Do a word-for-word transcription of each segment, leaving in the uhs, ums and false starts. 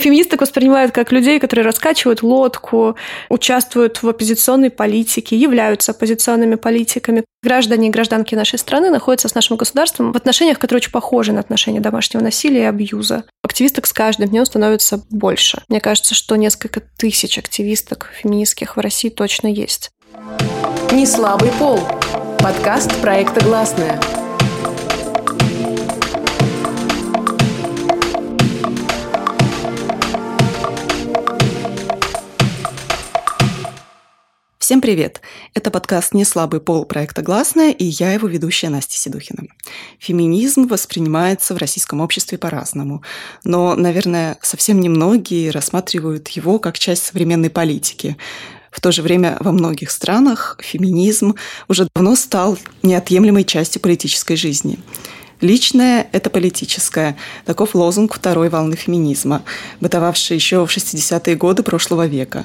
Феминисток воспринимают как людей, которые раскачивают лодку, участвуют в оппозиционной политике, являются оппозиционными политиками. Граждане и гражданки нашей страны находятся с нашим государством в отношениях, которые очень похожи на отношения домашнего насилия и абьюза. Активисток с каждым днем становится больше. Мне кажется, что несколько тысяч активисток феминистских в России точно есть. «Неслабый пол» – подкаст проекта «Гласная». Всем привет! Это подкаст «Неслабый пол» проекта «Гласная», и я его ведущая Настя Седухина. Феминизм воспринимается в российском обществе по-разному, но, наверное, совсем немногие рассматривают его как часть современной политики. В то же время во многих странах феминизм уже давно стал неотъемлемой частью политической жизни. «Личное – это политическое» – таков лозунг второй волны феминизма, бытовавший еще в шестидесятые годы прошлого века.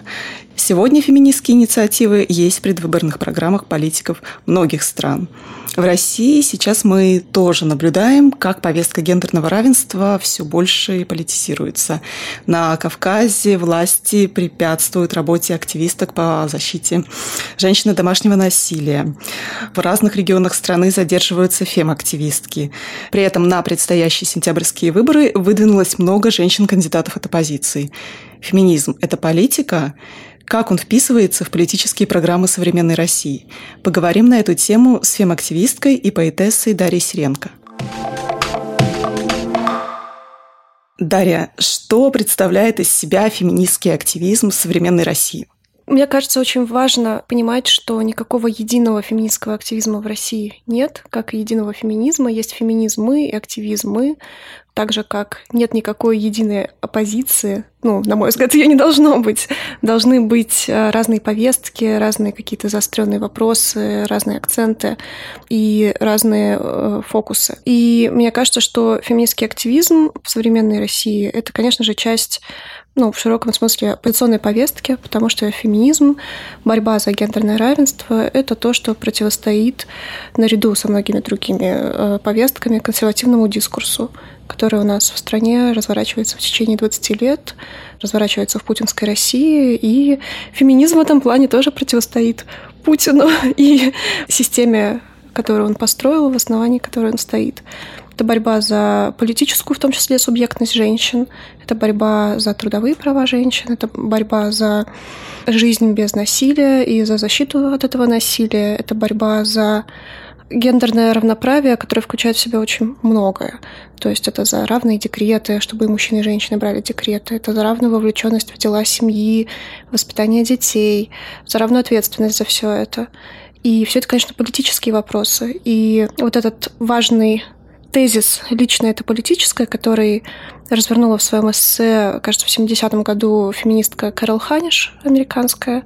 Сегодня феминистские инициативы есть в предвыборных программах политиков многих стран. В России сейчас мы тоже наблюдаем, как повестка гендерного равенства все больше политизируется. На Кавказе власти препятствуют работе активисток по защите женщин от домашнего насилия. В разных регионах страны задерживаются фем-активистки. При этом на предстоящие сентябрьские выборы выдвинулось много женщин-кандидатов от оппозиции. Феминизм – это политика? Как он вписывается в политические программы современной России? Поговорим на эту тему с фем-активисткой и поэтессой Дарьей Серенко. Дарья, что представляет из себя феминистский активизм в современной России? Мне кажется, очень важно понимать, что никакого единого феминистского активизма в России нет, как и единого феминизма. Есть феминизмы и активизмы, так же, как нет никакой единой оппозиции. Ну, на мой взгляд, ее не должно быть. Должны быть разные повестки, разные какие-то заостренные вопросы, разные акценты и разные э, фокусы. И мне кажется, что феминистский активизм в современной России – это, конечно же, часть, ну, в широком смысле, оппозиционной повестки, потому что феминизм, борьба за гендерное равенство – это то, что противостоит наряду со многими другими повестками консервативному дискурсу, который у нас в стране разворачивается в течение двадцати лет, разворачивается в путинской России, и феминизм в этом плане тоже противостоит Путину и системе, которую он построил, в основании которой он стоит. Это борьба за политическую, в том числе, субъектность женщин, это борьба за трудовые права женщин, это борьба за жизнь без насилия и за защиту от этого насилия, это борьба за гендерное равноправие, которое включает в себя очень многое. То есть это за равные декреты, чтобы и мужчины, и женщины брали декреты, это за равную вовлеченность в дела семьи, воспитание детей, за равную ответственность за все это. И все это, конечно, политические вопросы. И вот этот важный тезис «личное – это политическое», который развернула в своем эссе, кажется, в семидесятом году феминистка Кэрол Ханиш, американская,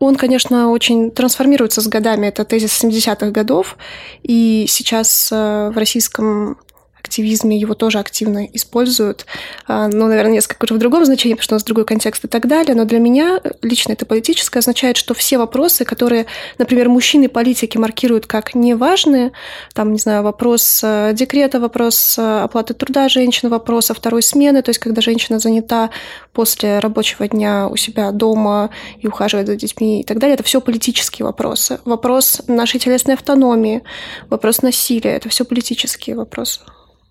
он, конечно, очень трансформируется с годами. Это тезис семидесятых годов, и сейчас в российском активизме его тоже активно используют. Ну, наверное, несколько уже в другом значении, потому что у нас другой контекст и так далее. Но для меня лично это политическое означает, что все вопросы, которые, например, мужчины-политики маркируют как неважные, там, не знаю, вопрос декрета, вопрос оплаты труда женщин, вопрос второй смены, то есть когда женщина занята после рабочего дня у себя дома и ухаживает за детьми и так далее, это все политические вопросы. Вопрос нашей телесной автономии, вопрос насилия, это все политические вопросы.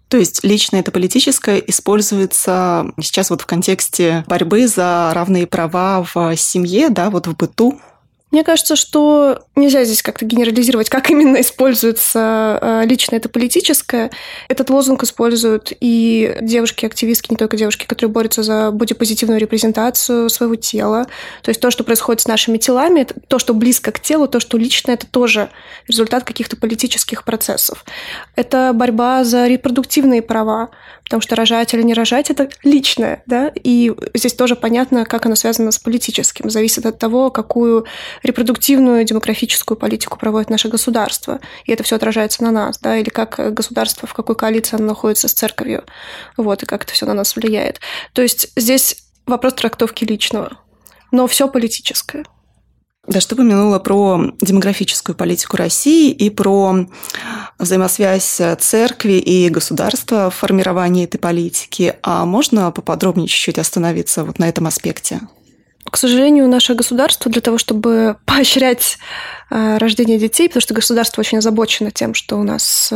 То есть личное – это политическое используется сейчас вот в контексте борьбы за равные права в семье, да, вот в быту. Мне кажется, что нельзя здесь как-то генерализировать, как именно используется личное – это политическое. Этот лозунг используют и девушки-активистки, не только девушки, которые борются за бодипозитивную репрезентацию своего тела. То есть то, что происходит с нашими телами, это то, что близко к телу, то, что личное – это тоже результат каких-то политических процессов. Это борьба за репродуктивные права, потому что рожать или не рожать – это личное, да? И здесь тоже понятно, как оно связано с политическим. Зависит от того, какую репродуктивную демографическую политику проводит наше государство, и это все отражается на нас, да, или как государство, в какой коалиции оно находится с церковью, вот, и как это все на нас влияет. То есть здесь вопрос трактовки личного, но все политическое. Даша упомянула про демографическую политику России и про взаимосвязь церкви и государства в формировании этой политики. А можно поподробнее чуть-чуть остановиться вот на этом аспекте? К сожалению, наше государство для того, чтобы поощрять рождение детей, потому что государство очень озабочено тем, что у нас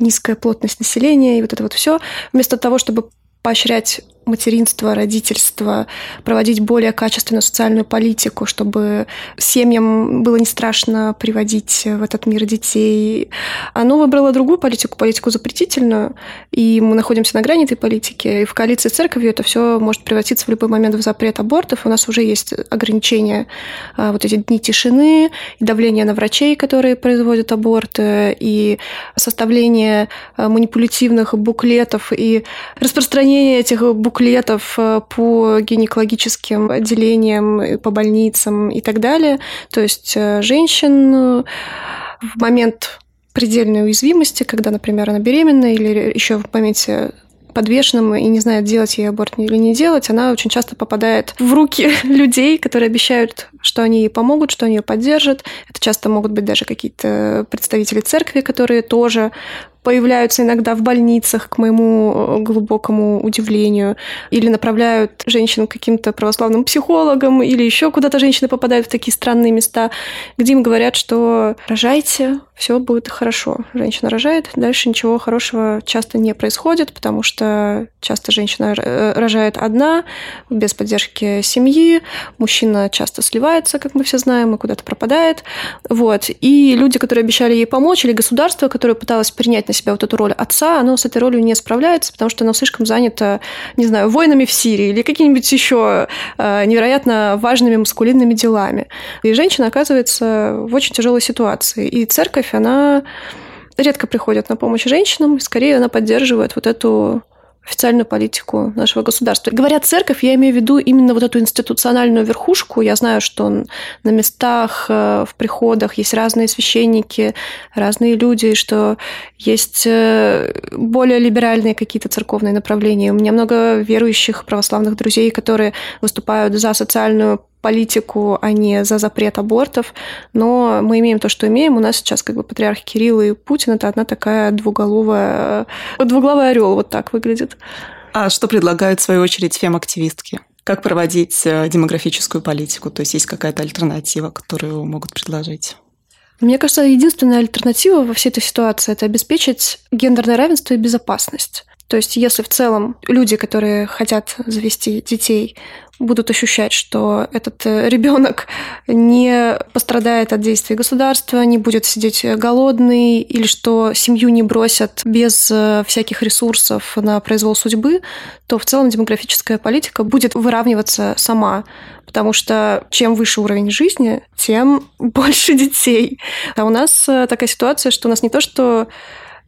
низкая плотность населения и вот это вот все, вместо того, чтобы поощрять материнство, родительство, проводить более качественную социальную политику, чтобы семьям было не страшно приводить в этот мир детей. Оно выбрало другую политику, политику запретительную, и мы находимся на грани этой политики, и в коалиции с церковью это все может превратиться в любой момент в запрет абортов. У нас уже есть ограничения, вот эти дни тишины, давление на врачей, которые производят аборты, и составление манипулятивных буклетов, и распространение этих буклетов, буклетов по гинекологическим отделениям, по больницам и так далее. То есть женщин в момент предельной уязвимости, когда, например, она беременна или еще в моменте подвешенным и не знает, делать ей аборт или не делать, она очень часто попадает в руки людей, которые обещают, что они ей помогут, что они ее поддержат. Это часто могут быть даже какие-то представители церкви, которые тоже появляются иногда в больницах, к моему глубокому удивлению, или направляют женщин к каким-то православным психологам, или еще куда-то женщины попадают в такие странные места, где им говорят, что рожайте, все будет хорошо. Женщина рожает, дальше ничего хорошего часто не происходит, потому что часто женщина рожает одна, без поддержки семьи, мужчина часто сливается, как мы все знаем, и куда-то пропадает. Вот. И люди, которые обещали ей помочь, или государство, которое пыталось принять на себя вот эту роль отца, оно с этой ролью не справляется, потому что оно слишком занято, не знаю, войнами в Сирии или какими-нибудь еще невероятно важными маскулинными делами. И женщина оказывается в очень тяжелой ситуации. И церковь, она редко приходит на помощь женщинам, и скорее она поддерживает вот эту официальную политику нашего государства. Говоря церковь, я имею в виду именно вот эту институциональную верхушку. Я знаю, что на местах, в приходах есть разные священники, разные люди, что есть более либеральные какие-то церковные направления. У меня много верующих православных друзей, которые выступают за социальную политику, а не за запрет абортов. Но мы имеем то, что имеем. У нас сейчас как бы патриарх Кирилл и Путин – это одна такая двуголовая... двуглавый орел вот так выглядит. А что предлагают, в свою очередь, фем-активистки? Как проводить демографическую политику? То есть есть какая-то альтернатива, которую могут предложить? Мне кажется, единственная альтернатива во всей этой ситуации – это обеспечить гендерное равенство и безопасность. То есть если в целом люди, которые хотят завести детей, будут ощущать, что этот ребенок не пострадает от действий государства, не будет сидеть голодный, или что семью не бросят без всяких ресурсов на произвол судьбы, то в целом демографическая политика будет выравниваться сама. Потому что чем выше уровень жизни, тем больше детей. А у нас такая ситуация, что у нас не то, что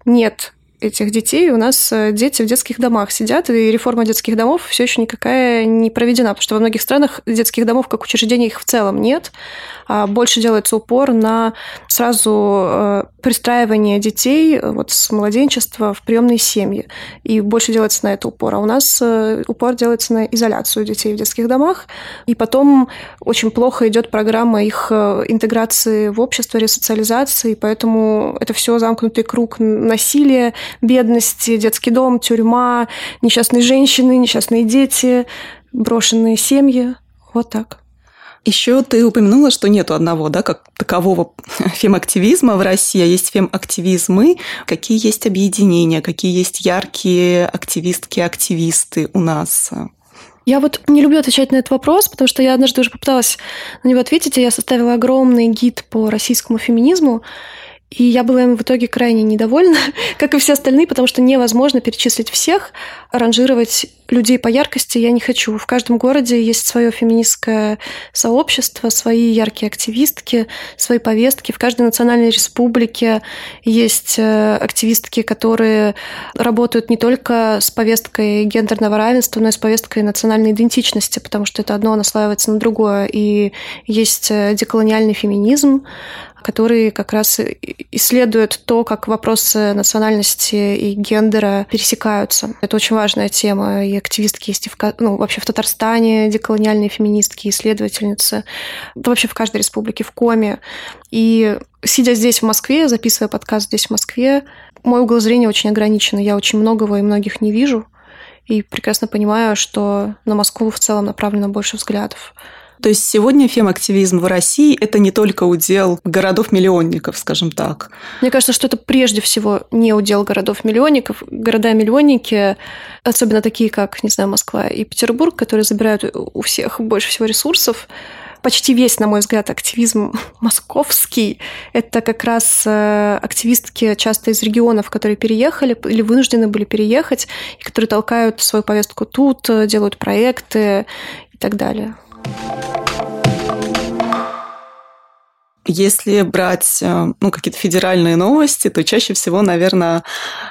нет этих детей, у нас дети в детских домах сидят, и реформа детских домов все еще никакая не проведена, потому что во многих странах детских домов как учреждений их в целом нет, а больше делается упор на сразу пристраивание детей вот с младенчества в приемные семьи, и больше делается на это упор, а у нас упор делается на изоляцию детей в детских домах, и потом очень плохо идет программа их интеграции в общество, ресоциализации, поэтому это все замкнутый круг насилия, бедности, детский дом, тюрьма, несчастные женщины, несчастные дети, брошенные семьи. Вот так. Еще ты упомянула, что нету одного, да, как такового фем-активизма в России, а есть фем-активизмы. Какие есть объединения, какие есть яркие активистки, активисты у нас? Я вот не люблю отвечать на этот вопрос, потому что я однажды уже попыталась на него ответить, и я составила огромный гид по российскому феминизму. И я была им в итоге крайне недовольна, как и все остальные, потому что невозможно перечислить всех, ранжировать людей по яркости я не хочу. В каждом городе есть свое феминистское сообщество, свои яркие активистки, свои повестки. В каждой национальной республике есть активистки, которые работают не только с повесткой гендерного равенства, но и с повесткой национальной идентичности, потому что это одно наслаивается на другое. И есть деколониальный феминизм, которые как раз исследуют то, как вопросы национальности и гендера пересекаются. Это очень важная тема. И активистки есть и в, ну, вообще в Татарстане, деколониальные феминистки, исследовательницы. Да вообще в каждой республике, в Коме. И сидя здесь в Москве, записывая подкаст здесь в Москве, мой угол зрения очень ограничен. Я очень многого и многих не вижу. И прекрасно понимаю, что на Москву в целом направлено больше взглядов. То есть сегодня фем-активизм в России – это не только удел городов-миллионников, скажем так. Мне кажется, что это прежде всего не удел городов-миллионников. Города-миллионники, особенно такие, как, не знаю, Москва и Петербург, которые забирают у всех больше всего ресурсов, почти весь, на мой взгляд, активизм московский – это как раз активистки часто из регионов, которые переехали или вынуждены были переехать, и которые толкают свою повестку тут, делают проекты и так далее. Если брать ну, какие-то федеральные новости, то чаще всего, наверное,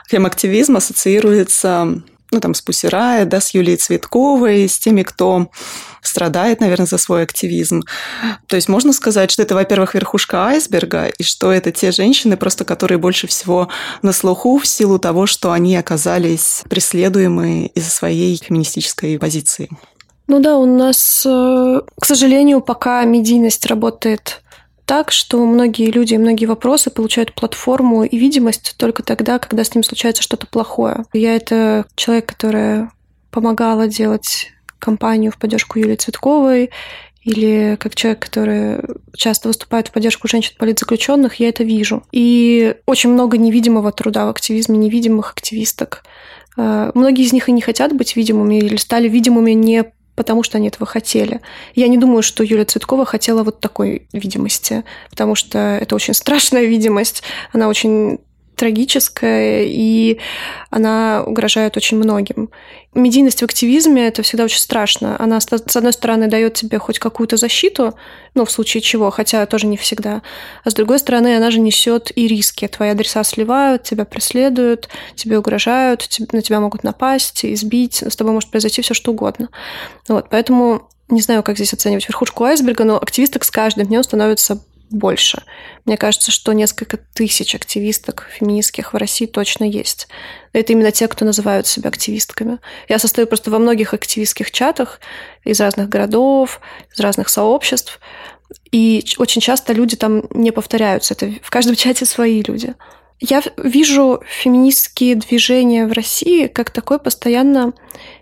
фем-активизм ассоциируется ну, там, с Пусси Райот, да, с Юлией Цветковой, с теми, кто страдает, наверное, за свой активизм. То есть можно сказать, что это, во-первых, верхушка айсберга, и что это те женщины, просто которые больше всего на слуху в силу того, что они оказались преследуемы из-за своей феминистической позиции. Ну да, у нас, к сожалению, пока медийность работает так, что многие люди и многие вопросы получают платформу и видимость только тогда, когда с ним случается что-то плохое. Я это человек, который помогала делать кампанию в поддержку Юлии Цветковой, или как человек, который часто выступает в поддержку женщин-политзаключенных, я это вижу. И очень много невидимого труда в активизме, невидимых активисток. Многие из них и не хотят быть видимыми, или стали видимыми не потому что они этого хотели. Я не думаю, что Юлия Цветкова хотела вот такой видимости, потому что это очень страшная видимость, она очень трагическая, и она угрожает очень многим. Медийность в активизме – это всегда очень страшно. Она, с одной стороны, дает тебе хоть какую-то защиту, ну, в случае чего, хотя тоже не всегда. А с другой стороны, она же несет и риски. Твои адреса сливают, тебя преследуют, тебе угрожают, на тебя могут напасть, избить, с тобой может произойти все что угодно. Вот, поэтому не знаю, как здесь оценивать верхушку айсберга, но активисток с каждым днем становится больше. Мне кажется, что несколько тысяч активисток феминистских в России точно есть. Это именно те, кто называют себя активистками. Я состою просто во многих активистских чатах из разных городов, из разных сообществ, и очень часто люди там не повторяются. Это в каждом чате свои люди. Я вижу феминистские движения в России как такой постоянно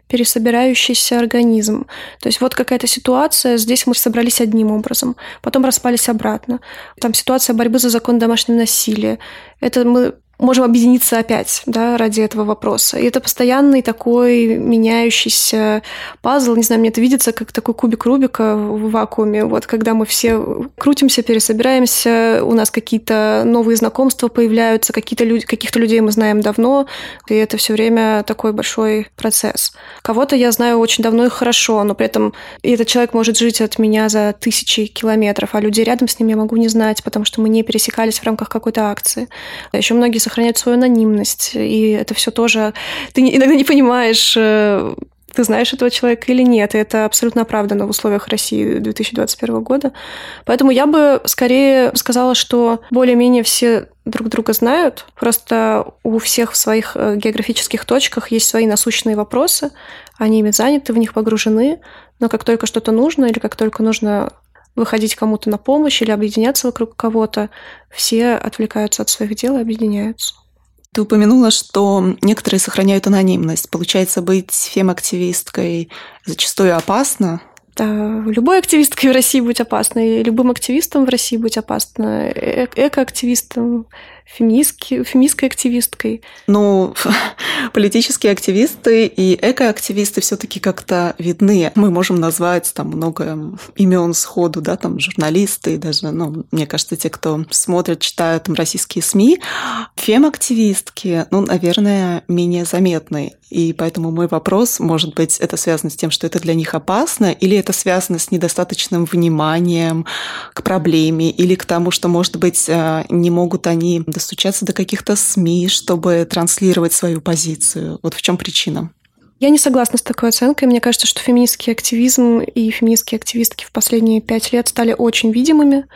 пересобирающийся организм. То есть вот какая-то ситуация, здесь мы собрались одним образом, потом распались обратно. Там ситуация борьбы за закон домашнего насилия. Это мы можем объединиться опять, да, ради этого вопроса. И это постоянный такой меняющийся пазл. Не знаю, мне это видится как такой кубик Рубика в вакууме. Вот когда мы все крутимся, пересобираемся, у нас какие-то новые знакомства появляются, какие-то люди, каких-то людей мы знаем давно, и это все время такой большой процесс. Кого-то я знаю очень давно и хорошо, но при этом этот человек может жить от меня за тысячи километров, а людей рядом с ним я могу не знать, потому что мы не пересекались в рамках какой-то акции. А еще многие сохраняют свою анонимность, и это все тоже... Ты иногда не понимаешь, ты знаешь этого человека или нет, и это абсолютно оправдано в условиях России две тысячи двадцать первого года. Поэтому я бы скорее сказала, что более-менее все друг друга знают, просто у всех в своих географических точках есть свои насущные вопросы, они ими заняты, в них погружены, но как только что-то нужно или как только нужно выходить кому-то на помощь или объединяться вокруг кого-то, все отвлекаются от своих дел и объединяются. Ты упомянула, что некоторые сохраняют анонимность. Получается, быть фем-активисткой зачастую опасно? Да, любой активисткой в России быть опасно, и любым активистом в России быть опасно, э- эко-активистом, феминистки, феминистской активисткой. Ну, политические активисты и эко-активисты все-таки как-то видны. Мы можем назвать там много имен сходу, да, там журналисты, даже, ну, мне кажется, те, кто смотрят, читают там российские СМИ. Фем-активистки, ну, наверное, менее заметны. И поэтому мой вопрос, может быть, это связано с тем, что это для них опасно, или это связано с недостаточным вниманием к проблеме, или к тому, что, может быть, не могут они достучаться до каких-то СМИ, чтобы транслировать свою позицию. Вот в чем причина? Я не согласна с такой оценкой. Мне кажется, что феминистский активизм и феминистские активистки в последние пять лет стали очень видимыми.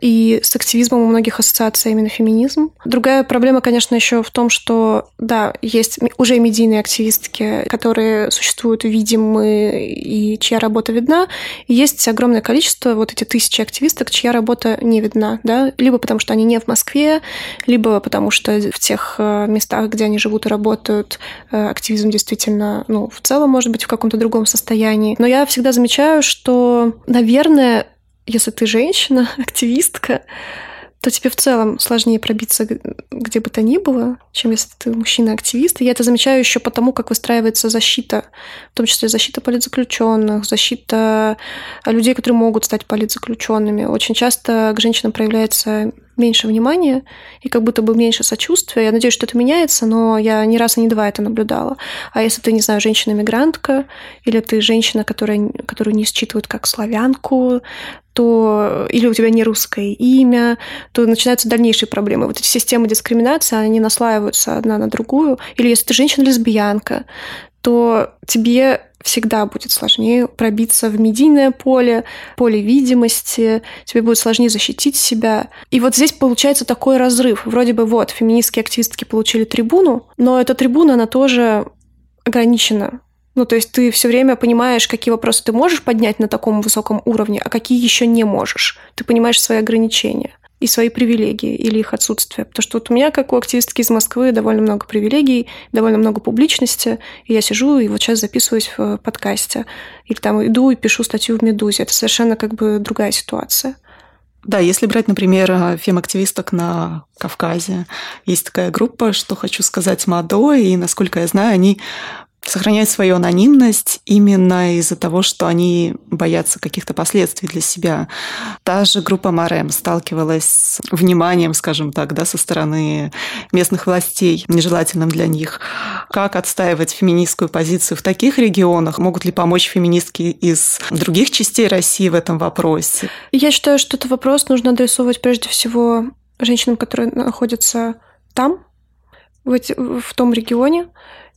И с активизмом у многих ассоциация именно феминизм. Другая проблема, конечно, еще в том, что, да, есть уже медийные активистки, которые существуют, видимы, и чья работа видна. И есть огромное количество, вот эти тысячи активисток, чья работа не видна, да? Либо потому, что они не в Москве, либо потому, что в тех местах, где они живут и работают, активизм действительно, ну, в целом, может быть, в каком-то другом состоянии. Но я всегда замечаю, что, наверное, если ты женщина, активистка, то тебе в целом сложнее пробиться где бы то ни было, чем если ты мужчина-активист. И я это замечаю еще потому, как выстраивается защита, в том числе защита политзаключенных, защита людей, которые могут стать политзаключенными. Очень часто к женщинам проявляется меньше внимания и как будто бы меньше сочувствия. Я надеюсь, что это меняется, но я не раз и не два это наблюдала. А если ты, не знаю, женщина-мигрантка, или ты женщина, которая, которую не считывают как славянку, то, или у тебя не русское имя, то начинаются дальнейшие проблемы. Вот эти системы дискриминации, они наслаиваются одна на другую. Или если ты женщина-лесбиянка, то тебе всегда будет сложнее пробиться в медийное поле, поле видимости, тебе будет сложнее защитить себя. И вот здесь получается такой разрыв. Вроде бы вот, феминистские активистки получили трибуну, но эта трибуна, она тоже ограничена. Ну, то есть ты все время понимаешь, какие вопросы ты можешь поднять на таком высоком уровне, а какие еще не можешь. Ты понимаешь свои ограничения и свои привилегии или их отсутствие. Потому что вот у меня, как у активистки из Москвы, довольно много привилегий, довольно много публичности, и я сижу и вот сейчас записываюсь в подкасте. Или там иду и пишу статью в «Медузе». Это совершенно как бы другая ситуация. Да, если брать, например, фем-активисток на Кавказе, есть такая группа, что хочу сказать, МАДО, и, насколько я знаю, они сохраняют свою анонимность именно из-за того, что они боятся каких-то последствий для себя. Та же группа Марем сталкивалась с вниманием, скажем так, да, со стороны местных властей, нежелательным для них. Как отстаивать феминистскую позицию в таких регионах? Могут ли помочь феминистки из других частей России в этом вопросе? Я считаю, что этот вопрос нужно адресовывать прежде всего женщинам, которые находятся там, в том регионе,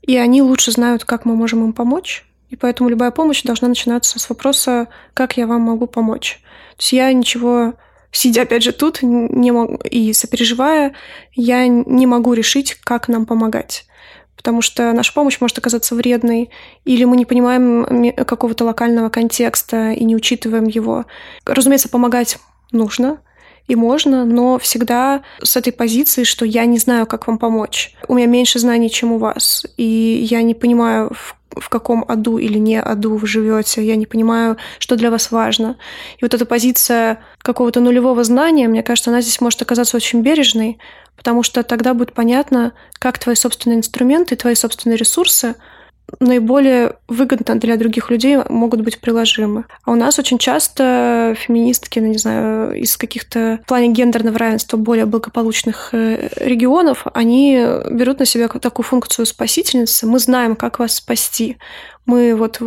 и они лучше знают, как мы можем им помочь. И поэтому любая помощь должна начинаться с вопроса, как я вам могу помочь. То есть я ничего, сидя опять же тут не могу, и сопереживая, я не могу решить, как нам помогать. Потому что наша помощь может оказаться вредной, или мы не понимаем какого-то локального контекста и не учитываем его. Разумеется, помогать нужно, и можно, но всегда с этой позиции, что я не знаю, как вам помочь. У меня меньше знаний, чем у вас. И я не понимаю, в, в каком аду или не аду вы живете. Я не понимаю, что для вас важно. И вот эта позиция какого-то нулевого знания, мне кажется, она здесь может оказаться очень бережной, потому что тогда будет понятно, как твои собственные инструменты, твои собственные ресурсы наиболее выгодно для других людей могут быть приложимы. А у нас очень часто феминистки, ну, не знаю, из каких-то в плане гендерного равенства более благополучных регионов, они берут на себя такую функцию спасительницы. Мы знаем, как вас спасти. Мы вот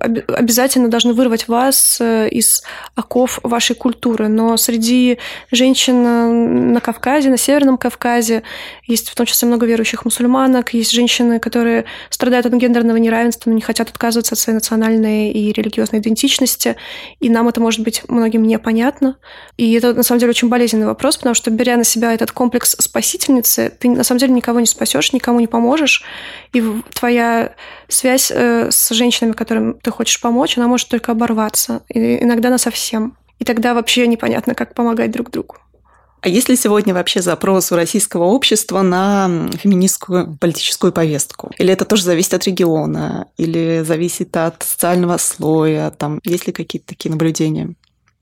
обязательно должны вырвать вас из оков вашей культуры. Но среди женщин на Кавказе, на Северном Кавказе, есть в том числе много верующих мусульманок, есть женщины, которые страдают от гендерного неравенства, но не хотят отказываться от своей национальной и религиозной идентичности. И нам это, может быть, многим непонятно. И это, на самом деле, очень болезненный вопрос, потому что, беря на себя этот комплекс спасительницы, ты, на самом деле, никого не спасешь, никому не поможешь. И твоя связь с женщинами, которым ты хочешь помочь, она может только оборваться. И иногда насовсем. И тогда вообще непонятно, как помогать друг другу. А есть ли сегодня вообще запрос у российского общества на феминистскую политическую повестку? Или это тоже зависит от региона? Или зависит от социального слоя? Там есть ли какие-то такие наблюдения?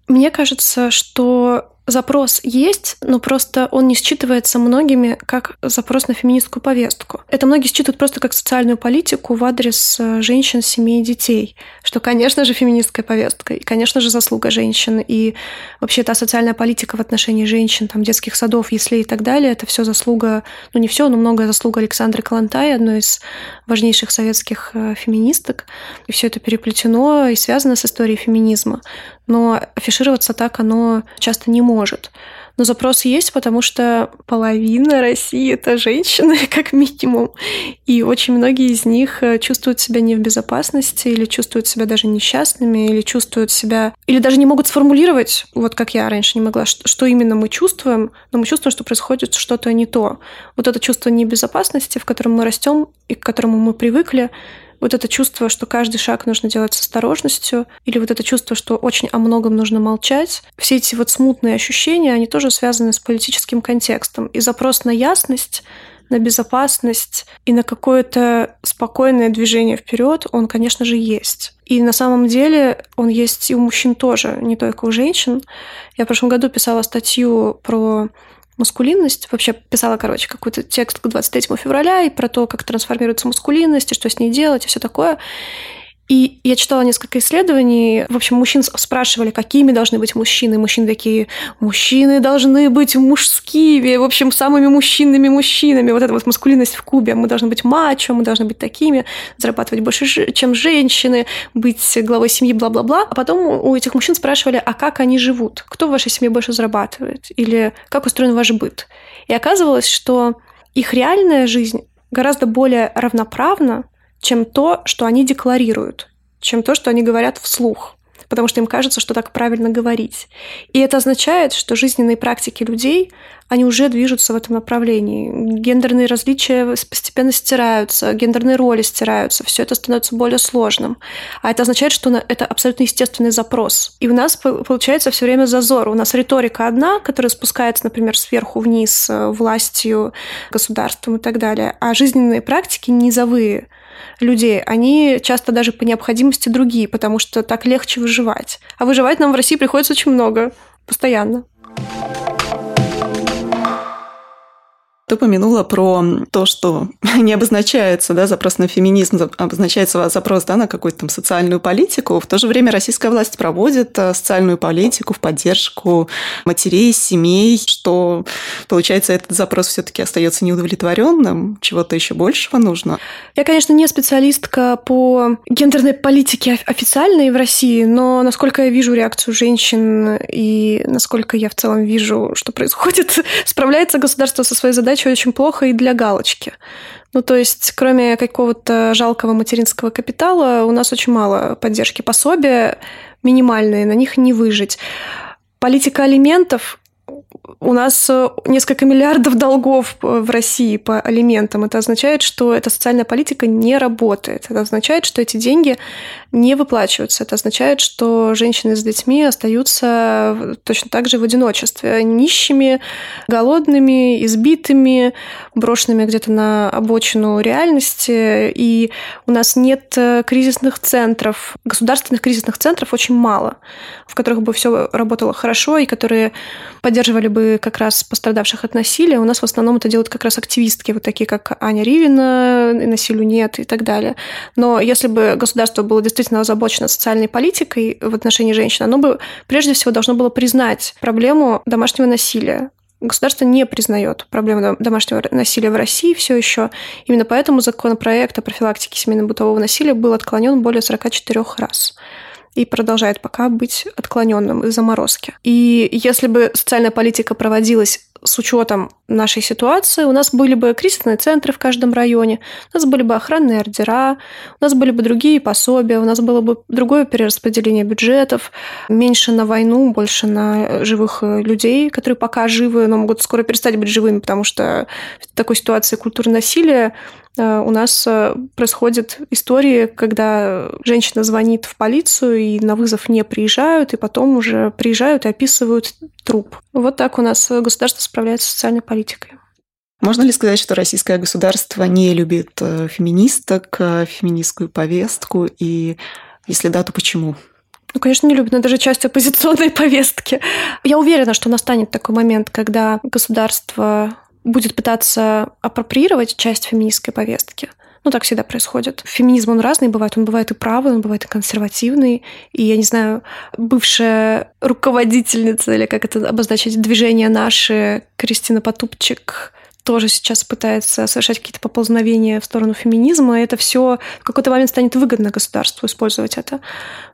Мне кажется, что запрос есть, но просто он не считывается многими как запрос на феминистскую повестку. Это многие считывают просто как социальную политику в адрес женщин, семей и детей, что, конечно же, феминистская повестка, и, конечно же, заслуга женщин, и вообще та социальная политика в отношении женщин, там, детских садов, яслей и так далее, это все заслуга, ну не все, но многое заслуга Александры Калантай, одной из важнейших советских феминисток, и все это переплетено и связано с историей феминизма. Но афишироваться так оно часто не может. Но запрос есть, потому что половина России — это женщины, как минимум. И очень многие из них чувствуют себя не в безопасности, или чувствуют себя даже несчастными, или чувствуют себя... Или даже не могут сформулировать, вот как я раньше не могла, что именно мы чувствуем, но мы чувствуем, что происходит что-то не то. Вот это чувство небезопасности, в котором мы растем и к которому мы привыкли, вот это чувство, что каждый шаг нужно делать с осторожностью, или вот это чувство, что очень о многом нужно молчать. Все эти вот смутные ощущения, они тоже связаны с политическим контекстом. И запрос на ясность, на безопасность и на какое-то спокойное движение вперед, он, конечно же, есть. И на самом деле он есть и у мужчин тоже, не только у женщин. Я в прошлом году писала статью про... маскулинность. Вообще писала, короче, какой-то текст к двадцать третьему февраля и про то, как трансформируется маскулинность, и что с ней делать, и все такое. И я читала несколько исследований. В общем, мужчин спрашивали, какими должны быть мужчины. Мужчины такие: мужчины должны быть мужскими, в общем, самыми мужчинными мужчинами. Вот эта вот маскулинность в кубе. Мы должны быть мачо, мы должны быть такими, зарабатывать больше, чем женщины, быть главой семьи, бла-бла-бла. А потом у этих мужчин спрашивали, а как они живут? Кто в вашей семье больше зарабатывает? Или как устроен ваш быт? И оказывалось, что их реальная жизнь гораздо более равноправна, чем то, что они декларируют, чем то, что они говорят вслух, потому что им кажется, что так правильно говорить. И это означает, что жизненные практики людей, они уже движутся в этом направлении. Гендерные различия постепенно стираются, гендерные роли стираются, все это становится более сложным. А это означает, что это абсолютно естественный запрос. И у нас получается все время зазор. У нас риторика одна, которая спускается, например, сверху вниз, властью, государством и так далее, а жизненные практики низовые людей, они часто даже по необходимости другие, потому что так легче выживать. А выживать нам в России приходится очень много, постоянно. Ты упомянула про то, что не обозначается, да, запрос на феминизм, обозначается запрос, да, на какую-то там социальную политику. В то же время российская власть проводит социальную политику в поддержку матерей, семей, что, получается, этот запрос все-таки остается неудовлетворенным, чего-то еще большего нужно. Я, конечно, не специалистка по гендерной политике официальной в России, но насколько я вижу реакцию женщин и насколько я в целом вижу, что происходит, справляется государство со своей задачей очень плохо и для галочки. Ну, то есть, кроме какого-то жалкого материнского капитала, у нас очень мало поддержки. Пособия минимальные, на них не выжить. Политика алиментов. У нас несколько миллиардов долгов в России по алиментам. Это означает, что эта социальная политика не работает. Это означает, что эти деньги не выплачиваются. Это означает, что женщины с детьми остаются точно так же в одиночестве. Нищими, голодными, избитыми, брошенными где-то на обочину реальности. И у нас нет кризисных центров. Государственных кризисных центров очень мало, в которых бы все работало хорошо и которые поддерживали бы как раз пострадавших от насилия. У нас в основном это делают как раз активистки, вот такие как Аня Ривина, «Насилию нет» и так далее. Но если бы государство было действительно озабочено социальной политикой в отношении женщин, оно бы прежде всего должно было признать проблему домашнего насилия. Государство не признает проблему домашнего насилия в России все еще. Именно поэтому законопроект о профилактике семейно-бытового насилия был отклонен более сорок четыре раз. И продолжает пока быть отклоненным из заморозки. И если бы социальная политика проводилась с учетом нашей ситуации, у нас были бы кризисные центры в каждом районе, у нас были бы охранные ордера, у нас были бы другие пособия, у нас было бы другое перераспределение бюджетов, меньше на войну, больше на живых людей, которые пока живы, но могут скоро перестать быть живыми, потому что в такой ситуации культуры насилия у нас происходят истории, когда женщина звонит в полицию, и на вызов не приезжают, и потом уже приезжают и описывают труп. Вот так у нас государство справляется с социальной политикой. Можно ли сказать, что российское государство не любит феминисток, феминистскую повестку, и если да, то почему? Ну, конечно, не любит, но даже часть оппозиционной повестки. Я уверена, что настанет такой момент, когда государство будет пытаться апроприировать часть феминистской повестки. Ну, так всегда происходит. Феминизм, он разный бывает. Он бывает и правый, он бывает и консервативный. И, я не знаю, бывшая руководительница, или как это обозначить, движение «Наши», Кристина Потупчик, тоже сейчас пытается совершать какие-то поползновения в сторону феминизма. И это все в какой-то момент станет выгодно государству использовать это.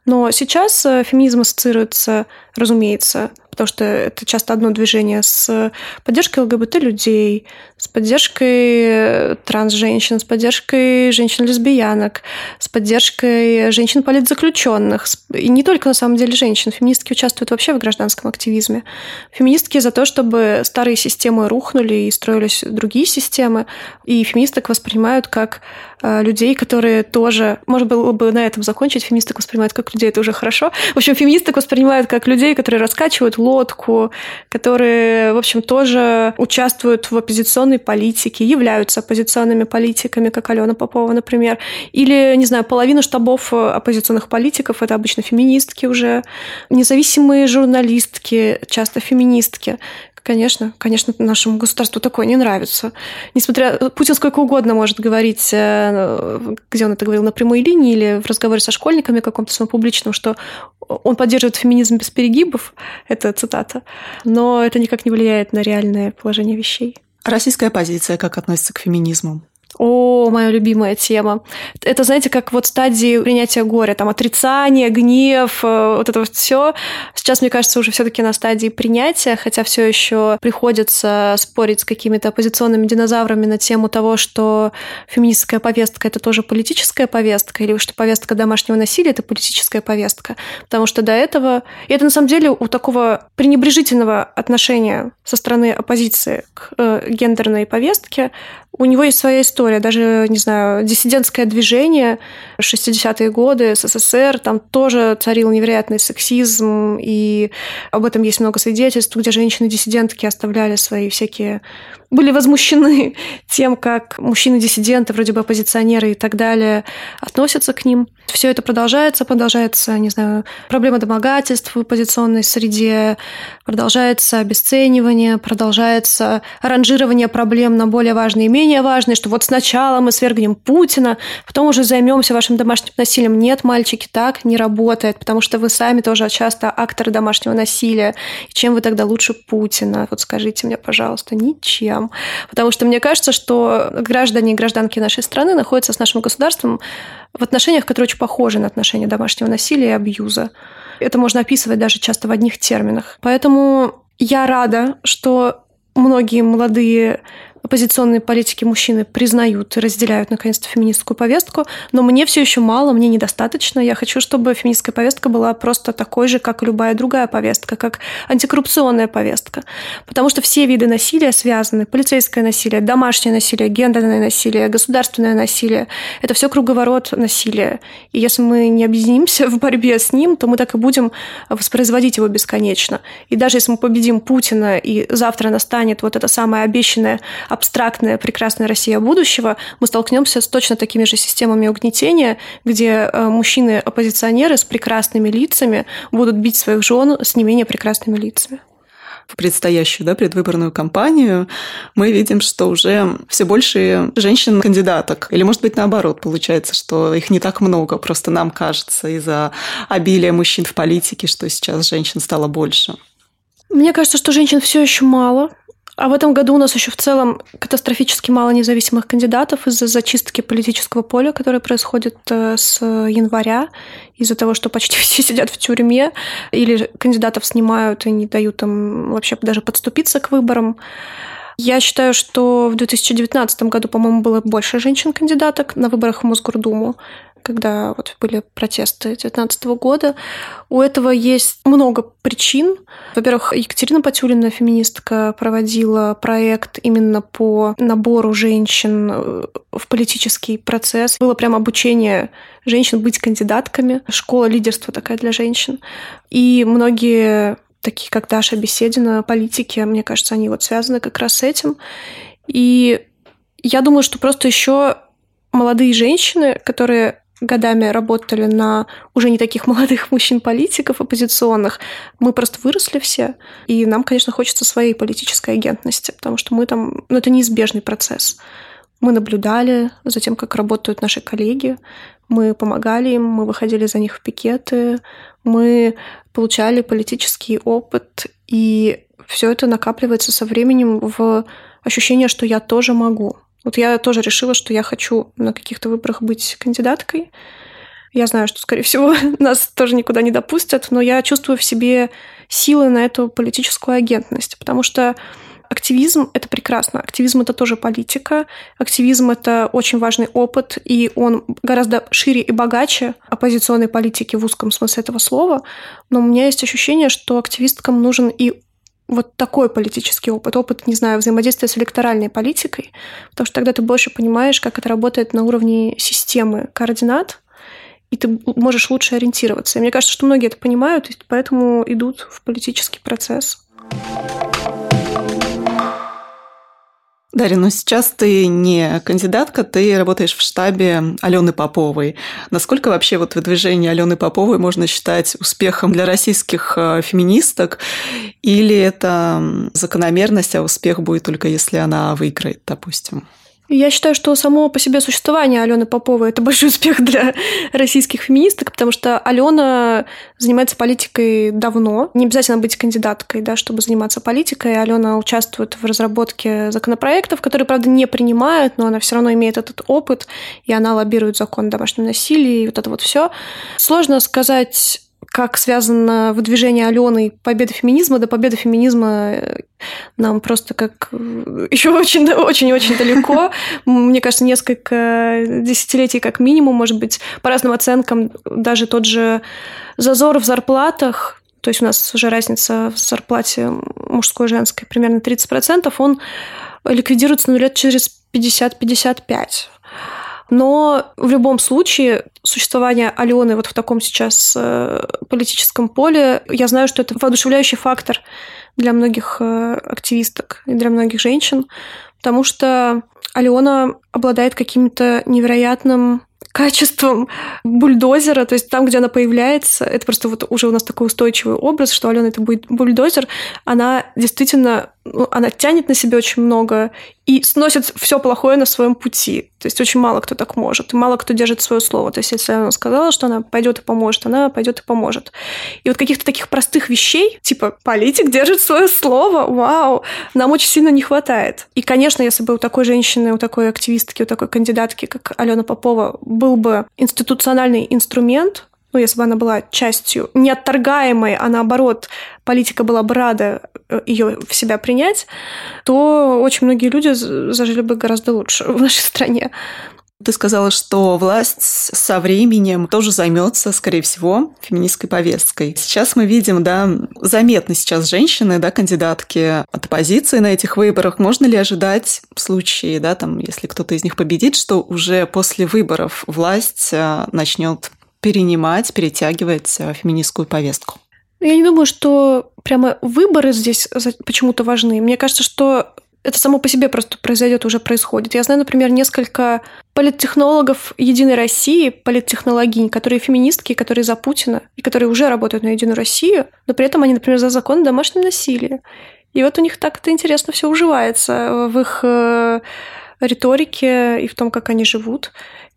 Но сейчас феминизм ассоциируется, разумеется, потому что это часто одно движение, с поддержкой ЛГБТ-людей, с поддержкой транс-женщин, с поддержкой женщин-лесбиянок, с поддержкой женщин-политзаключенных. И не только, на самом деле, женщин. Феминистки участвуют вообще в гражданском активизме. Феминистки за то, чтобы старые системы рухнули и строились другие системы. И феминисток воспринимают как людей, которые тоже... Можно было бы на этом закончить. Феминисток воспринимают как людей, это уже хорошо. В общем, феминисток воспринимают как людей, которые раскачивают лодку, которые, в общем, тоже участвуют в оппозиционной политике, являются оппозиционными политиками, как Алена Попова, например. Или, не знаю, половина штабов оппозиционных политиков — это обычно феминистки уже. Независимые журналистки, часто феминистки. Конечно, конечно, нашему государству такое не нравится. Несмотря... Путин сколько угодно может говорить, где он это говорил, на прямой линии или в разговоре со школьниками каком-то своем публичном, что он поддерживает феминизм без перегибов, это цитата, но это никак не влияет на реальное положение вещей. Российская оппозиция как относится к феминизму? О, моя любимая тема. Это, знаете, как вот стадии принятия горя, там отрицание, гнев, вот это вот все. Сейчас, мне кажется, уже все-таки на стадии принятия, хотя все еще приходится спорить с какими-то оппозиционными динозаврами на тему того, что феминистская повестка — это тоже политическая повестка, или что повестка домашнего насилия — это политическая повестка. Потому что до этого... И это, на самом деле, у такого пренебрежительного отношения со стороны оппозиции к э, гендерной повестке, у него есть своя история. Даже, не знаю, диссидентское движение шестидесятые годы, эс эс эс эр, там тоже царил невероятный сексизм, и об этом есть много свидетельств, где женщины-диссидентки оставляли свои всякие... были возмущены тем, как мужчины-диссиденты, вроде бы оппозиционеры и так далее, относятся к ним. Все это продолжается, продолжается, не знаю, проблема домогательств в оппозиционной среде, продолжается обесценивание, продолжается ранжирование проблем на более важные и менее важные, что вот сначала мы свергнем Путина, потом уже займемся вашим домашним насилием. Нет, мальчики, так не работает, потому что вы сами тоже часто акторы домашнего насилия. И чем вы тогда лучше Путина? Вот скажите мне, пожалуйста, ничем. Потому что мне кажется, что граждане и гражданки нашей страны находятся с нашим государством в отношениях, которые очень похожи на отношения домашнего насилия и абьюза. Это можно описывать даже часто в одних терминах. Поэтому я рада, что многие молодые оппозиционные политики мужчины признают и разделяют, наконец-то, феминистскую повестку, но мне все еще мало, мне недостаточно. Я хочу, чтобы феминистская повестка была просто такой же, как и любая другая повестка, как антикоррупционная повестка. Потому что все виды насилия связаны. Полицейское насилие, домашнее насилие, гендерное насилие, государственное насилие. Это все круговорот насилия. И если мы не объединимся в борьбе с ним, то мы так и будем воспроизводить его бесконечно. И даже если мы победим Путина, и завтра настанет вот это самое обещанное абстрактная, прекрасная Россия будущего, мы столкнемся с точно такими же системами угнетения, где мужчины-оппозиционеры с прекрасными лицами будут бить своих жен с не менее прекрасными лицами. В предстоящую, да, предвыборную кампанию мы видим, что уже все больше женщин-кандидаток. Или, может быть, наоборот, получается, что их не так много. Просто нам кажется из-за обилия мужчин в политике, что сейчас женщин стало больше. Мне кажется, что женщин все еще мало. А в этом году у нас еще в целом катастрофически мало независимых кандидатов из-за зачистки политического поля, которое происходит с января, из-за того, что почти все сидят в тюрьме, или кандидатов снимают и не дают им вообще даже подступиться к выборам. Я считаю, что в две тысячи девятнадцатом году, по-моему, было больше женщин-кандидаток на выборах в Мосгордуму, когда вот были протесты две тысячи девятнадцатого года. У этого есть много причин. Во-первых, Екатерина Патюлина, феминистка, проводила проект именно по набору женщин в политический процесс. Было прям обучение женщин быть кандидатками. Школа лидерства такая для женщин. И многие, такие как Даша Беседина, политики, мне кажется, они вот связаны как раз с этим. И я думаю, что просто еще молодые женщины, которые годами работали на уже не таких молодых мужчин-политиков оппозиционных, мы просто выросли все, и нам, конечно, хочется своей политической агентности, потому что мы там... Ну, это неизбежный процесс. Мы наблюдали за тем, как работают наши коллеги, мы помогали им, мы выходили за них в пикеты, мы получали политический опыт, и все это накапливается со временем в ощущение, что я тоже могу. Вот я тоже решила, что я хочу на каких-то выборах быть кандидаткой. Я знаю, что, скорее всего, нас тоже никуда не допустят, но я чувствую в себе силы на эту политическую агентность, потому что активизм – это прекрасно. Активизм – это тоже политика. Активизм – это очень важный опыт, и он гораздо шире и богаче оппозиционной политики в узком смысле этого слова. Но у меня есть ощущение, что активисткам нужен и вот такой политический опыт, опыт, не знаю, взаимодействия с электоральной политикой, потому что тогда ты больше понимаешь, как это работает на уровне системы координат, и ты можешь лучше ориентироваться. И мне кажется, что многие это понимают, и поэтому идут в политический процесс. Дарья, но сейчас ты не кандидатка, ты работаешь в штабе Алены Поповой. Насколько вообще вот выдвижение Алены Поповой можно считать успехом для российских феминисток? Или это закономерность, а успех будет только если она выиграет, допустим? Я считаю, что само по себе существование Алены Поповой – это большой успех для российских феминисток, потому что Алена занимается политикой давно. Не обязательно быть кандидаткой, да, чтобы заниматься политикой. Алена участвует в разработке законопроектов, которые, правда, не принимают, но она все равно имеет этот опыт, и она лоббирует закон о домашнем насилии, и вот это вот все. Сложно сказать, как связано выдвижение Алены и победа феминизма. До победы феминизма нам просто как еще очень-очень-очень далеко. Мне кажется, несколько десятилетий как минимум, может быть, по разным оценкам, даже тот же зазор в зарплатах, то есть у нас уже разница в зарплате мужской и женской примерно тридцать процентов, он ликвидируется ну, лет через пятьдесят-пятьдесят пять. Но в любом случае существование Алены вот в таком сейчас политическом поле, я знаю, что это воодушевляющий фактор для многих активисток и для многих женщин, потому что Алена обладает каким-то невероятным качеством бульдозера, то есть там, где она появляется, это просто вот уже у нас такой устойчивый образ, что Алена это будет бульдозер, она действительно, ну, она тянет на себе очень много и сносит все плохое на своем пути. То есть очень мало кто так может, и мало кто держит свое слово. То есть если она сказала, что она пойдет и поможет, она пойдет и поможет. И вот каких-то таких простых вещей, типа политик держит свое слово, вау, нам очень сильно не хватает. И, конечно, если бы у такой женщины, у такой активистки, у такой кандидатки, как Алена Попова, был бы институциональный инструмент, ну, если бы она была частью неотторгаемой, а наоборот, политика была бы рада ее в себя принять, то очень многие люди зажили бы гораздо лучше в нашей стране. Ты сказала, что власть со временем тоже займется, скорее всего, феминистской повесткой. Сейчас мы видим, да, заметны сейчас женщины, да, кандидатки от оппозиции на этих выборах. Можно ли ожидать в случае, да, там, если кто-то из них победит, что уже после выборов власть начнет перенимать, перетягивать феминистскую повестку? Я не думаю, что прямо выборы здесь почему-то важны. Мне кажется, что это само по себе просто произойдет, уже происходит. Я знаю, например, несколько политтехнологов «Единой России», политтехнологинь, которые феминистки, которые за Путина, и которые уже работают на «Единую Россию», но при этом они, например, за закон о домашнем насилии. И вот у них так это интересно все уживается в их риторике и в том, как они живут.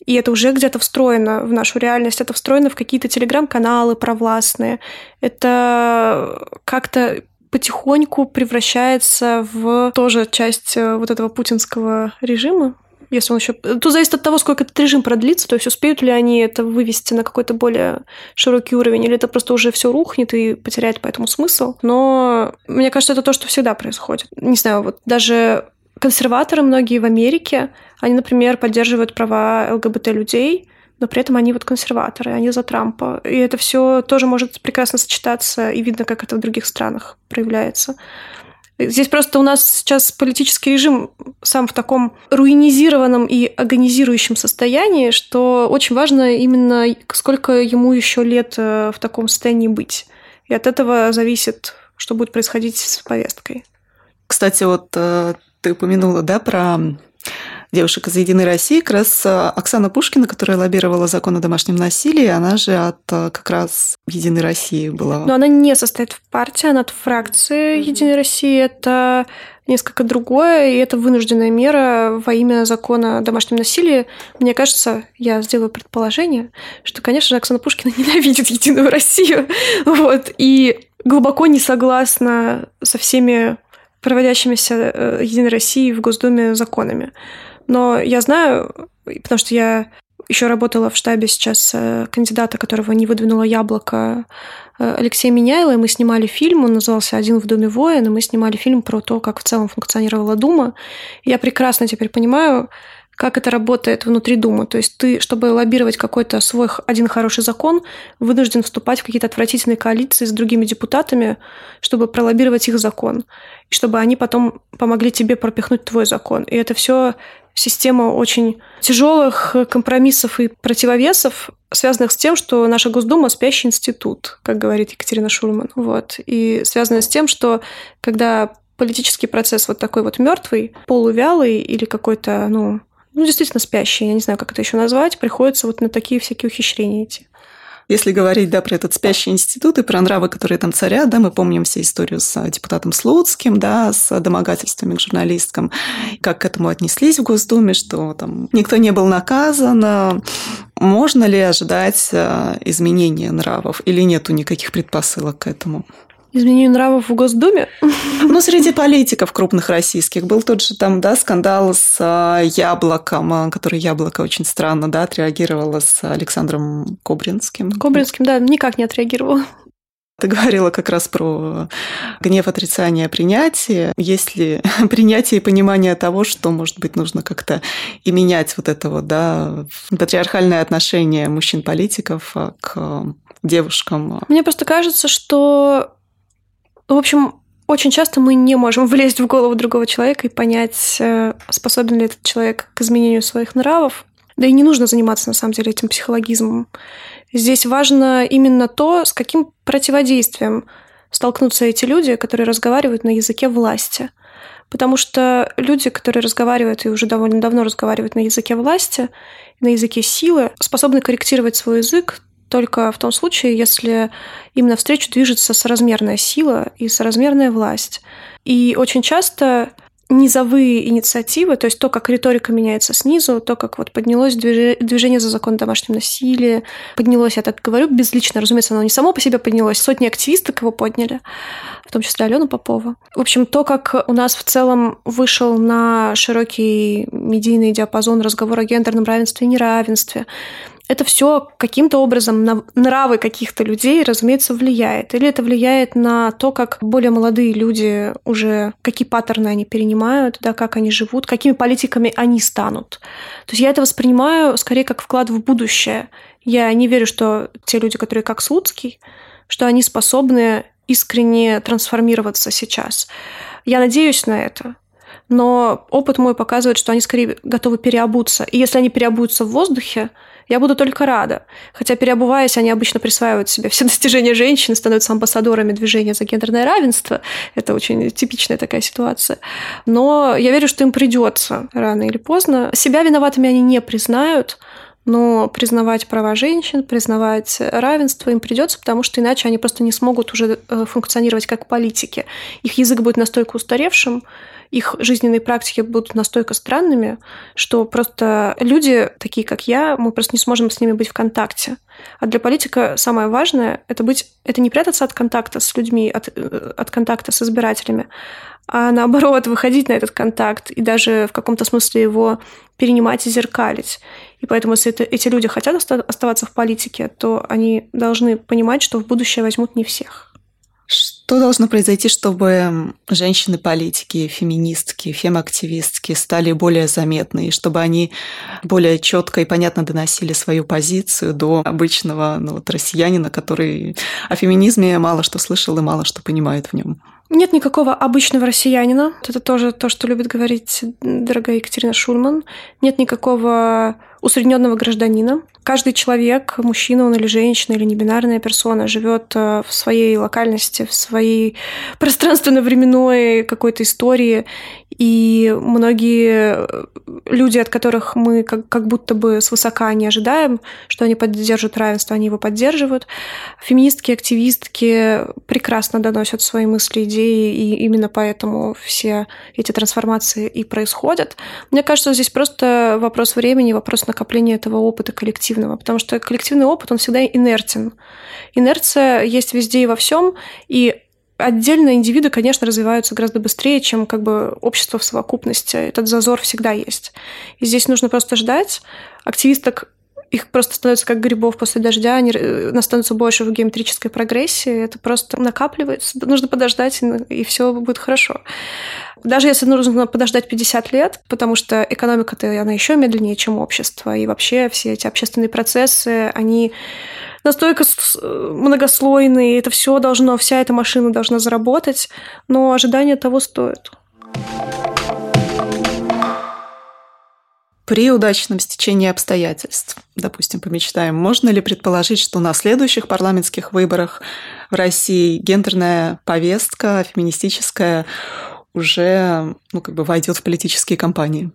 И это уже где-то встроено в нашу реальность, это встроено в какие-то телеграм-каналы провластные. Это как-то потихоньку превращается в тоже часть вот этого путинского режима. Если он еще... Тут зависит от того, сколько этот режим продлится, то есть успеют ли они это вывести на какой-то более широкий уровень, или это просто уже все рухнет и потеряет поэтому смысл. Но мне кажется, это то, что всегда происходит. Не знаю, вот даже консерваторы многие в Америке, они, например, поддерживают права ЛГБТ-людей, но при этом они вот консерваторы, они за Трампа. И это все тоже может прекрасно сочетаться, и видно, как это в других странах проявляется. Здесь просто у нас сейчас политический режим сам в таком руинизированном и агонизирующем состоянии, что очень важно именно, сколько ему еще лет в таком состоянии быть. И от этого зависит, что будет происходить с повесткой. Кстати, вот ты упомянула, да, про девушек из «Единой России», как раз Оксана Пушкина, которая лоббировала закон о домашнем насилии, она же от как раз «Единой России» была. Но она не состоит в партии, она от фракции «Единой России». Это несколько другое, и это вынужденная мера во имя закона о домашнем насилии. Мне кажется, я сделаю предположение, что, конечно же, Оксана Пушкина ненавидит «Единую Россию», вот, и глубоко не согласна со всеми проводящимися «Единой России» в Госдуме законами. Но я знаю, потому что я еще работала в штабе сейчас кандидата, которого не выдвинуло яблоко, Алексей Миняйло, и мы снимали фильм, он назывался «Один в Думе воин», и мы снимали фильм про то, как в целом функционировала Дума. И я прекрасно теперь понимаю, как это работает внутри Думы. То есть ты, чтобы лоббировать какой-то свой один хороший закон, вынужден вступать в какие-то отвратительные коалиции с другими депутатами, чтобы пролоббировать их закон, и чтобы они потом помогли тебе пропихнуть твой закон. И это все система очень тяжелых компромиссов и противовесов, связанных с тем, что наша Госдума – спящий институт, как говорит Екатерина Шульман. Вот. И связано с тем, что когда политический процесс вот такой вот мертвый, полувялый или какой-то, ну, ну, действительно спящий, я не знаю, как это еще назвать, приходится вот на такие всякие ухищрения идти. Если говорить, да, про этот спящий институт и про нравы, которые там царят, да, мы помним все историю с депутатом Слуцким, да, с домогательствами к журналисткам, как к этому отнеслись в Госдуме, что там никто не был наказан. Можно ли ожидать изменения нравов или нету никаких предпосылок к этому? Изменению нравов в Госдуме? Ну, среди политиков крупных российских был тот же там, да, скандал с Яблоком, который Яблоко очень странно, да, отреагировало с Александром Кобринским. Кобринским, да, никак не отреагировало. Ты говорила как раз про гнев, отрицание, принятие. Есть ли принятие и понимание того, что, может быть, нужно как-то и менять вот это вот, да, патриархальное отношение мужчин-политиков к девушкам? Мне просто кажется, что, в общем, очень часто мы не можем влезть в голову другого человека и понять, способен ли этот человек к изменению своих нравов. Да и не нужно заниматься, на самом деле, этим психологизмом. Здесь важно именно то, с каким противодействием столкнутся эти люди, которые разговаривают на языке власти. Потому что люди, которые разговаривают и уже довольно давно разговаривают на языке власти, на языке силы, способны корректировать свой язык только в том случае, если им навстречу движется соразмерная сила и соразмерная власть. И очень часто низовые инициативы, то есть то, как риторика меняется снизу, то, как вот поднялось движение за закон о домашнем насилии, поднялось, я так говорю, безлично, разумеется, оно не само по себе поднялось, сотни активисток его подняли, в том числе Алену Попову. В общем, то, как у нас в целом вышел на широкий медийный диапазон разговор о гендерном равенстве и неравенстве, это все каким-то образом на нравы каких-то людей, разумеется, влияет. Или это влияет на то, как более молодые люди уже, какие паттерны они перенимают, да, как они живут, какими политиками они станут. То есть я это воспринимаю скорее как вклад в будущее. Я не верю, что те люди, которые как Слуцкий, что они способны искренне трансформироваться сейчас. Я надеюсь на это. Но опыт мой показывает, что они скорее готовы переобуться. И если они переобуются в воздухе, я буду только рада. Хотя, переобуваясь, они обычно присваивают себе все достижения женщин, становятся амбассадорами движения за гендерное равенство. Это очень типичная такая ситуация. Но я верю, что им придется рано или поздно. Себя виноватыми они не признают, но признавать права женщин, признавать равенство им придется, потому что иначе они просто не смогут уже функционировать как политики. Их язык будет настолько устаревшим, их жизненные практики будут настолько странными, что просто люди, такие как я, мы просто не сможем с ними быть в контакте. А для политика самое важное – это быть, это не прятаться от контакта с людьми, от, от контакта с избирателями, а наоборот выходить на этот контакт и даже в каком-то смысле его перенимать и зеркалить. И поэтому, если это, эти люди хотят оставаться в политике, то они должны понимать, что в будущее возьмут не всех. Что должно произойти, чтобы женщины-политики, феминистки, фем-активистки стали более заметны, и чтобы они более четко и понятно доносили свою позицию до обычного, ну, вот, россиянина, который о феминизме мало что слышал и мало что понимает в нем? Нет никакого обычного россиянина. Это тоже то, что любит говорить дорогая Екатерина Шульман. Нет никакого усредненного гражданина. Каждый человек, мужчина он или женщина, или небинарная персона, живет в своей локальности, в своей пространственно-временной какой-то истории. И многие люди, от которых мы как, как будто бы свысока не ожидаем, что они поддержат равенство, они его поддерживают. Феминистки, активистки прекрасно доносят свои мысли, идеи, и именно поэтому все эти трансформации и происходят. Мне кажется, здесь просто вопрос времени, вопрос накопления этого опыта коллективного, потому что коллективный опыт, он всегда инертен. Инерция есть везде и во всем, и отдельно индивиды, конечно, развиваются гораздо быстрее, чем как бы общество в совокупности. Этот зазор всегда есть. И здесь нужно просто ждать. Активисток их просто становится как грибов после дождя, они становятся больше в геометрической прогрессии, это просто накапливается, нужно подождать, и все будет хорошо. Даже если нужно подождать пятьдесят лет, потому что экономика-то, она еще медленнее, чем общество, и вообще все эти общественные процессы, они настолько многослойные, это все должно, вся эта машина должна заработать, но ожидание того стоит. При удачном стечении обстоятельств, допустим, помечтаем, можно ли предположить, что на следующих парламентских выборах в России гендерная повестка, феминистическая, уже, ну, как бы войдет в политические кампании?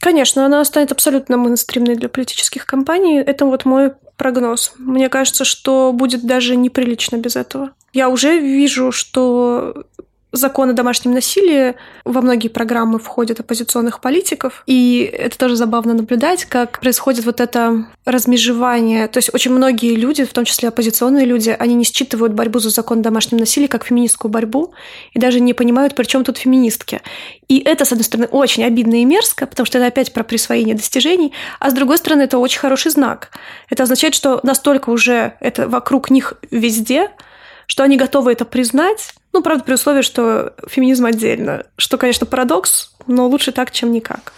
Конечно, она станет абсолютно мейнстримной для политических кампаний. Это вот мой прогноз. Мне кажется, что будет даже неприлично без этого. Я уже вижу, что закон о домашнем насилии во многие программы входят оппозиционных политиков, и это тоже забавно наблюдать, как происходит вот это размежевание. То есть очень многие люди, в том числе оппозиционные люди, они не считывают борьбу за закон о домашнем насилии как феминистскую борьбу и даже не понимают, при чем тут феминистки. И это, с одной стороны, очень обидно и мерзко, потому что это опять про присвоение достижений, а с другой стороны, это очень хороший знак. Это означает, что настолько уже это вокруг них везде, что они готовы это признать, ну, правда, при условии, что феминизм отдельно, что, конечно, парадокс, но лучше так, чем никак.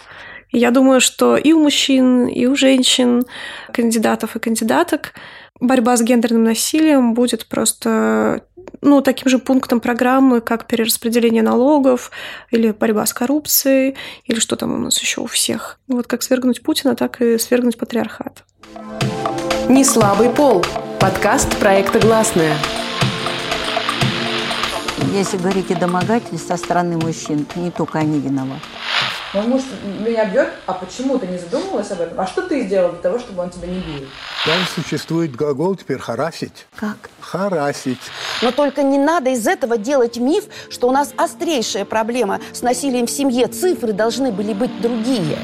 И я думаю, что и у мужчин, и у женщин, кандидатов и кандидаток борьба с гендерным насилием будет просто, ну, таким же пунктом программы, как перераспределение налогов, или борьба с коррупцией, или что там у нас еще у всех. Вот как свергнуть Путина, так и свергнуть патриархат. «Неслабый пол» – подкаст проекта «Гласная». Если говорить о домогательстве со стороны мужчин, не только они виноваты. Мой муж меня бьет, а почему ты не задумывалась об этом? А что ты сделала для того, чтобы он тебя не бил? Там существует глагол теперь харасить. Как? Харасить. Но только не надо из этого делать миф, что у нас острейшая проблема с насилием в семье. Цифры должны были быть другие.